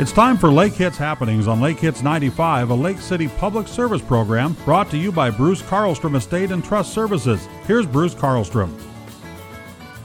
It's time for Lake Hits Happenings on Lake Hits 95, a Lake City public service program brought to you by Bruce Carlstrom Estate and Trust Services. Here's Bruce Carlstrom.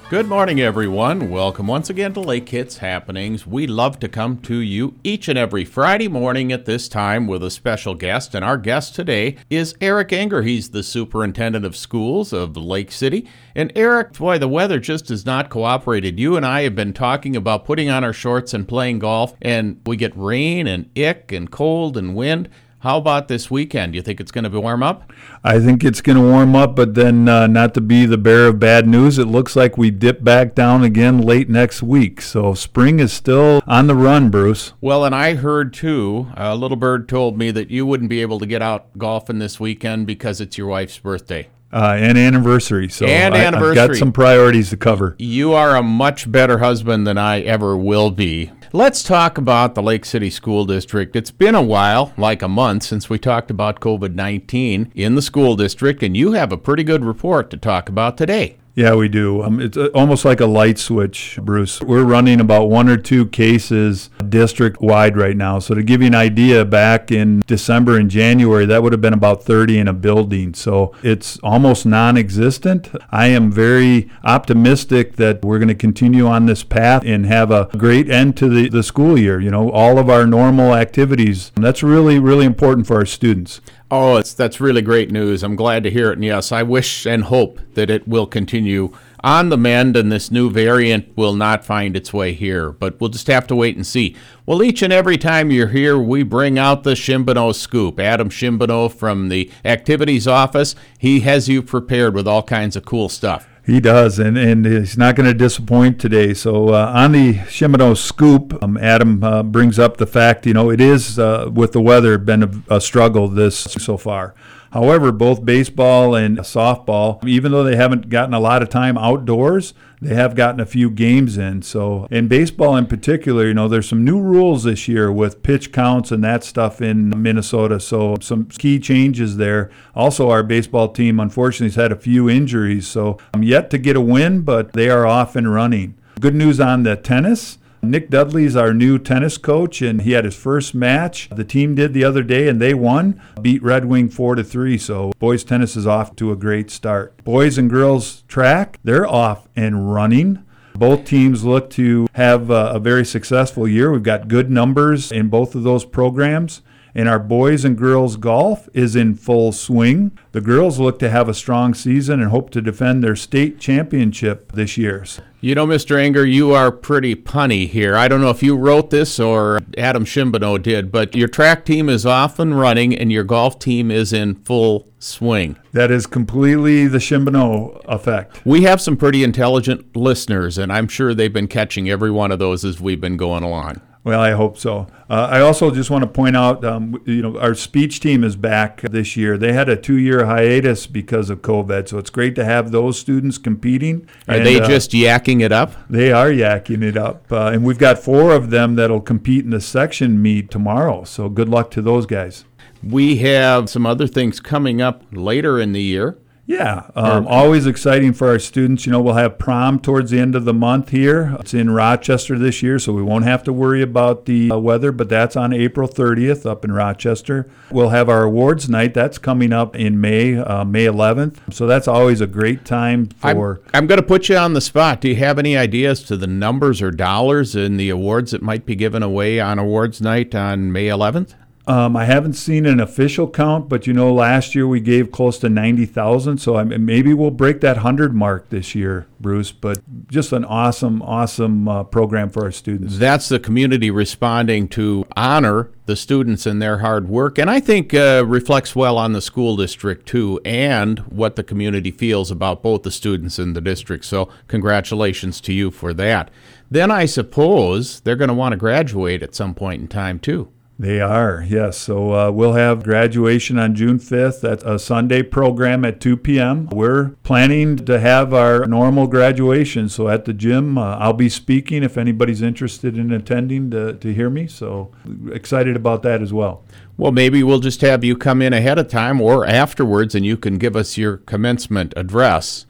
Good morning, everyone. Welcome once again to Lake Hits Happenings. We love to come to you each and every Friday morning at this time with a special guest, and our guest today is Eric Enger. He's the superintendent of schools of Lake City. And Eric, boy, the weather just has not cooperated. You and I have been talking about putting on our shorts and playing golf, and we get rain and ick and cold and wind. How about this weekend? Do you think it's going to warm up? I think it's going to warm up, but then not to be the bearer of bad news, it looks like we dip back down again late next week. So spring is still on the run, Bruce. Well, and I heard, too, a little bird told me that you wouldn't be able to get out golfing this weekend because it's your wife's birthday. And anniversary. So I've got some priorities to cover. You are a much better husband than I ever will be. Let's talk about the Lake City School District. It's been a while, like a month, since we talked about COVID-19 in the school district, and you have a pretty good report to talk about today. Yeah, we do. It's almost like a light switch, Bruce. We're running about one or two cases district-wide right now. So to give you an idea, back in December and January, that would have been about 30 in a building. So it's almost non-existent. I am very optimistic that we're going to continue on this path and have a great end to the school year. You know, all of our normal activities. That's really, really important for our students. Oh, that's really great news. I'm glad to hear it. And yes, I wish and hope that it will continue on the mend and this new variant will not find its way here. But we'll just have to wait and see. Well, each and every time you're here, we bring out the Shimbeno Scoop. Adam Shimbeno from the Activities Office, he has you prepared with all kinds of cool stuff. He does, and he's not going to disappoint today. So on the Shimbeno Scoop, Adam brings up the fact, you know, it is, with the weather, been a struggle this so far. However, both baseball and softball, even though they haven't gotten a lot of time outdoors, they have gotten a few games in. So in baseball in particular, you know, there's some new rules this year with pitch counts and that stuff in Minnesota. So some key changes there. Also, our baseball team, unfortunately, has had a few injuries. So I'm yet to get a win, but they are off and running. Good news on the tennis. Nick Dudley is our new tennis coach, and he had his first match. The team did the other day, and they won, beat Red Wing 4-3. So boys tennis is off to a great start. Boys and girls track, they're off and running. Both teams look to have a very successful year. We've got good numbers in both of those programs. And our boys and girls golf is in full swing. The girls look to have a strong season and hope to defend their state championship this year. You know, Mr. Enger, you are pretty punny here. I don't know if you wrote this or Adam Shimbeno did, but your track team is off and running and your golf team is in full swing. That is completely the Shimbeno effect. We have some pretty intelligent listeners, and I'm sure they've been catching every one of those as we've been going along. Well, I hope so. I also just want to point out, you know, our speech team is back this year. They had a 2-year hiatus because of COVID, so it's great to have those students competing. Are they just yakking it up? They are yakking it up. And we've got 4 of them that'll compete in the section meet tomorrow, so good luck to those guys. We have some other things coming up later in the year. Yeah, always exciting for our students. You know, we'll have prom towards the end of the month here. It's in Rochester this year, so we won't have to worry about the weather, but that's on April 30th up in Rochester. We'll have our awards night. That's coming up in May 11th. So that's always a great time for... I'm going to put you on the spot. Do you have any ideas to the numbers or dollars in the awards that might be given away on awards night on May 11th? I haven't seen an official count, but you know, last year we gave close to 90,000, so maybe we'll break that 100 mark this year, Bruce. But just an awesome, awesome program for our students. That's the community responding to honor the students and their hard work, and I think reflects well on the school district too, and what the community feels about both the students and the district. So congratulations to you for that. Then I suppose they're going to want to graduate at some point in time too. They are, yes. So we'll have graduation on June 5th. That's a Sunday program at 2 p.m. We're planning to have our normal graduation. So at the gym, I'll be speaking if anybody's interested in attending to hear me. So excited about that as well. Well, maybe we'll just have you come in ahead of time or afterwards, and you can give us your commencement address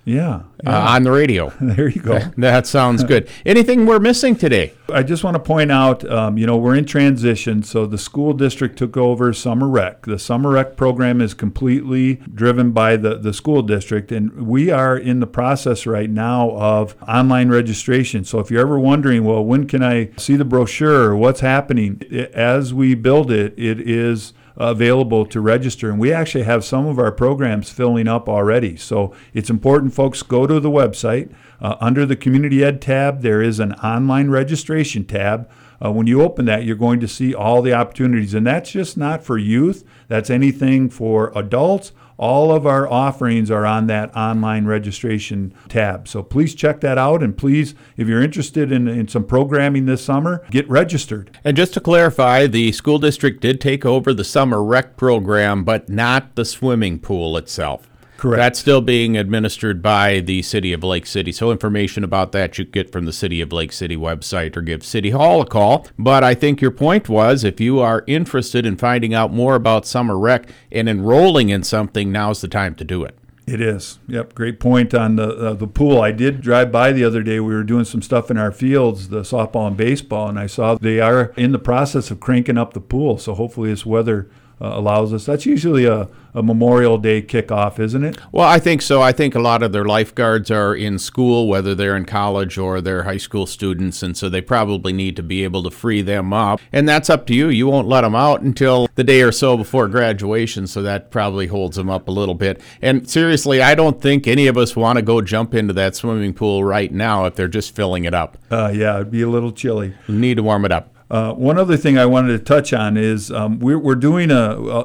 on the radio. There you go. That sounds good. Anything we're missing today? I just want to point out, we're in transition, so the school district took over Summer Rec. The Summer Rec program is completely driven by the school district, and we are in the process right now of online registration. So if you're ever wondering, well, when can I see the brochure, what's happening, as we build it, it is available to register, and we actually have some of our programs filling up already. So it's important, folks, go to the website. Under the Community Ed tab, there is an online registration tab. When you open that, you're going to see all the opportunities, and that's just not for youth. That's anything for adults. All of our offerings are on that online registration tab. So please check that out, and please, if you're interested in some programming this summer, get registered. And just to clarify, the school district did take over the summer rec program, but not the swimming pool itself. Correct. That's still being administered by the City of Lake City. So information about that you get from the City of Lake City website or give City Hall a call. But I think your point was, if you are interested in finding out more about Summer Rec and enrolling in something, now's the time to do it. It is. Yep, great point on the pool. I did drive by the other day. We were doing some stuff in our fields, the softball and baseball, and I saw they are in the process of cranking up the pool. So hopefully this weather allows us. That's usually a Memorial Day kickoff, isn't it? Well, I think so. I think a lot of their lifeguards are in school, whether they're in college or they're high school students, and so they probably need to be able to free them up. And that's up to you. You won't let them out until the day or so before graduation, so that probably holds them up a little bit. And seriously, I don't think any of us want to go jump into that swimming pool right now if they're just filling it up. Yeah, it'd be a little chilly. You need to warm it up. One other thing I wanted to touch on is we're doing,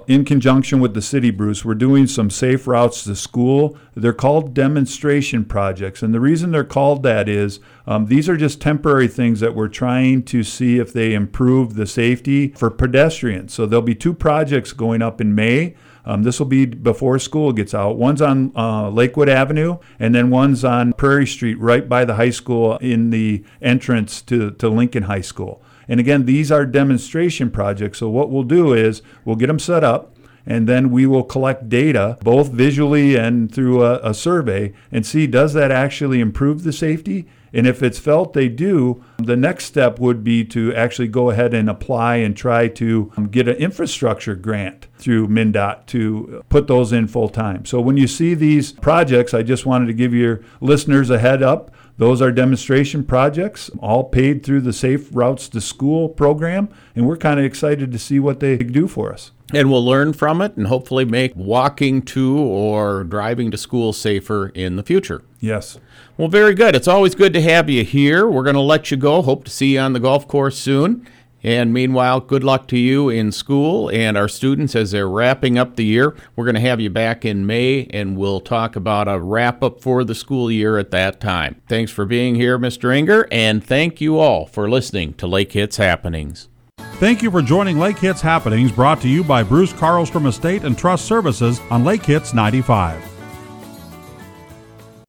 in conjunction with the city, Bruce, we're doing some safe routes to school. They're called demonstration projects, and the reason they're called that is these are just temporary things that we're trying to see if they improve the safety for pedestrians. So there'll be two projects going up in May. This will be before school gets out. One's on Lakewood Avenue, and then one's on Prairie Street right by the high school in the entrance to Lincoln High School. And again, these are demonstration projects. So what we'll do is we'll get them set up, and then we will collect data, both visually and through a survey, and see, does that actually improve the safety? And if it's felt they do, the next step would be to actually go ahead and apply and try to get an infrastructure grant through MnDOT to put those in full time. So when you see these projects, I just wanted to give your listeners a head up. Those are demonstration projects, all paid through the Safe Routes to School program, and we're kind of excited to see what they do for us. And we'll learn from it and hopefully make walking to or driving to school safer in the future. Yes. Well, very good. It's always good to have you here. We're going to let you go. Hope to see you on the golf course soon. And meanwhile, good luck to you in school and our students as they're wrapping up the year. We're going to have you back in May, and we'll talk about a wrap-up for the school year at that time. Thanks for being here, Mr. Enger, and thank you all for listening to Lake Hits Happenings. Thank you for joining Lake Hits Happenings, brought to you by Bruce Carlstrom Estate and Trust Services on Lake Hits 95.